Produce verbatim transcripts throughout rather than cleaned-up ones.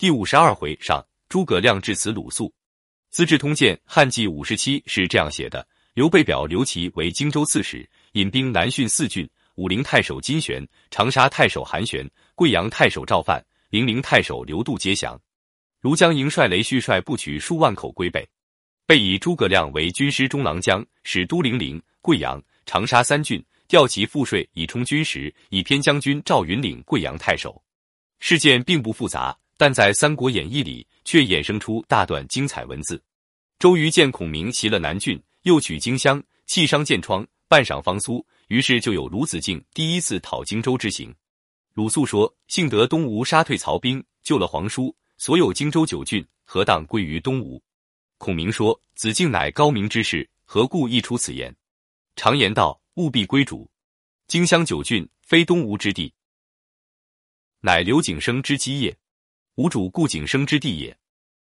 第五十二回上，诸葛亮致辞鲁肃。《资治通鉴》汉纪五十七是这样写的：刘备表刘琦为荆州刺史，引兵南巡四郡，武陵太守金旋、长沙太守韩玄、贵阳太守赵范、零陵太守刘度皆降。如将营帅雷旭率部取数万口归北。备以诸葛亮为军师中郎将，使都零陵、贵阳、长沙三郡，调集赋税以充军时，以偏将军赵云领贵阳太守。事件并不复杂，但在《三国演义》里却衍生出大段精彩文字。周瑜见孔明袭了南郡，又取荆襄，弃商建窗，半晌方苏，于是就有鲁子敬第一次讨荆州之行。鲁肃说：幸得东吴杀退曹兵，救了皇叔，所有荆州九郡，何当归于东吴？孔明说：子敬乃高明之士，何故一出此言？常言道：务必归主。荆襄九郡，非东吴之地，乃刘景升之基业。吴主故景升之地也。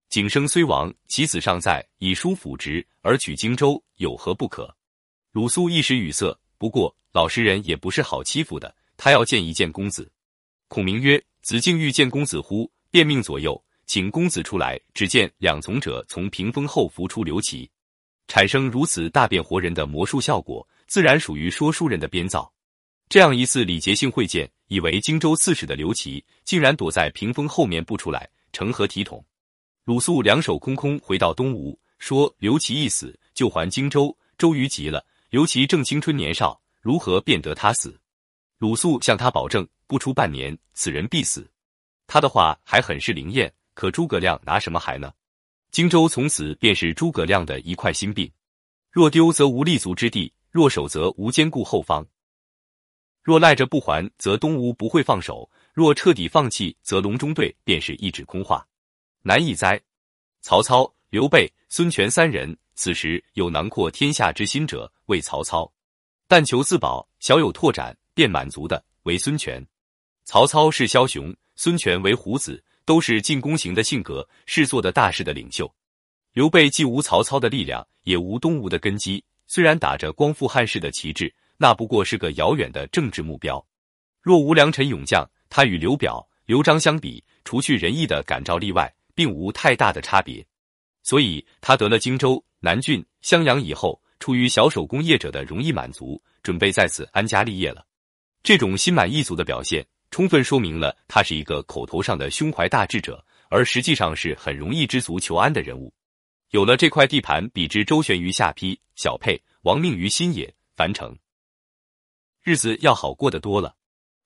景升虽亡，其子尚在，以叔辅职，而取荆州，有何不可？鲁肃一时语塞，不过老实人也不是好欺负的，他要见一见公子。孔明曰：子敬欲见公子乎？便命左右请公子出来。只见两从者从屏风后扶出刘琦，产生如此大变活人的魔术效果，自然属于说书人的编造。这样一次礼节性会见，以为荆州刺史的刘琦竟然躲在屏风后面不出来，成何体统？鲁肃两手空空回到东吴，说刘琦一死就还荆州。周瑜急了，刘琦正青春年少，如何变得他死？鲁肃向他保证，不出半年此人必死。他的话还很是灵验，可诸葛亮拿什么还呢？荆州从此便是诸葛亮的一块心病，若丢则无立足之地，若守则无坚固后方。若赖着不还，则东吴不会放手；若彻底放弃，则隆中对便是一纸空话，难以哉！曹操、刘备、孙权三人，此时有囊括天下之心者，为曹操；但求自保，小有拓展便满足的，为孙权。曹操是枭雄，孙权为虎子，都是进攻型的性格，是做的大事的领袖。刘备既无曹操的力量，也无东吴的根基，虽然打着光复汉室的旗帜，那不过是个遥远的政治目标。若无良臣勇将，他与刘表、刘璋相比，除去仁义的感召力外，并无太大的差别。所以他得了荆州、南郡、襄阳以后，出于小手工业者的容易满足，准备在此安家立业了。这种心满意足的表现，充分说明了他是一个口头上的胸怀大志者，而实际上是很容易知足求安的人物。有了这块地盘，比之周旋于下邳、小沛，亡命于新野、樊城，日子要好过得多了。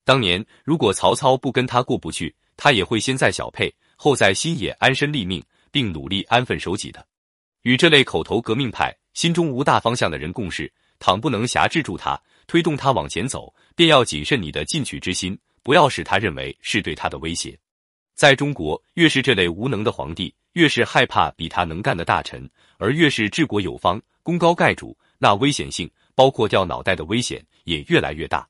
当年如果曹操不跟他过不去，他也会先在小沛，后在新野安身立命，并努力安分守己的。与这类口头革命派、心中无大方向的人共事，倘不能挟制住他，推动他往前走，便要谨慎你的进取之心，不要使他认为是对他的威胁。在中国，越是这类无能的皇帝，越是害怕比他能干的大臣，而越是治国有方、功高盖主，那危险性，包括掉脑袋的危险，也越来越大。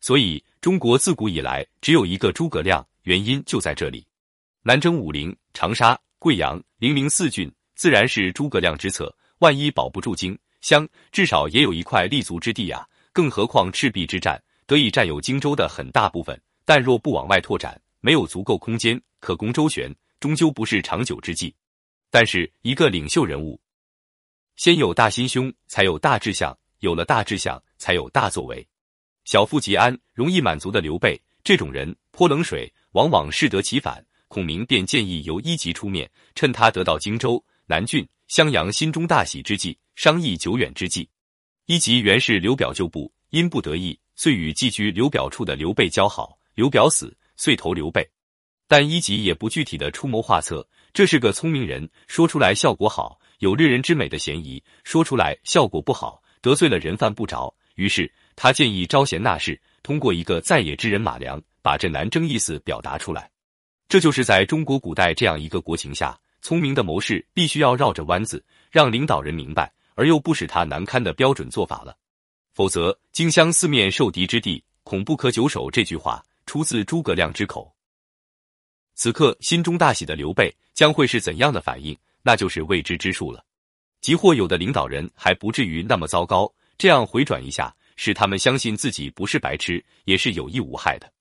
所以中国自古以来只有一个诸葛亮，原因就在这里。南征武陵、长沙、贵阳、零陵四郡，自然是诸葛亮之策，万一保不住荆襄，至少也有一块立足之地啊，更何况赤壁之战得以占有荆州的很大部分，但若不往外拓展，没有足够空间可供周旋，终究不是长久之计。但是一个领袖人物，先有大心胸，才有大志向，有了大志向，才有大作为。小富即安、容易满足的刘备，这种人泼冷水往往适得其反。孔明便建议由一级出面，趁他得到荆州、南郡、襄阳心中大喜之际，商议久远之计。一级原是刘表旧部，因不得意，遂与寄居刘表处的刘备交好，刘表死，遂投刘备。但一级也不具体的出谋划策，这是个聪明人，说出来效果好，有掠人之美的嫌疑，说出来效果不好，得罪了人犯不着。于是他建议招贤纳士，通过一个在野之人马良，把这南征意思表达出来。这就是在中国古代这样一个国情下，聪明的谋士必须要绕着弯子，让领导人明白而又不使他难堪的标准做法了。否则荆襄四面受敌之地，恐不可久守，这句话出自诸葛亮之口。此刻心中大喜的刘备将会是怎样的反应，那就是未知之数了。即或有的领导人还不至于那么糟糕，这样回转一下，使他们相信自己不是白痴，也是有益无害的。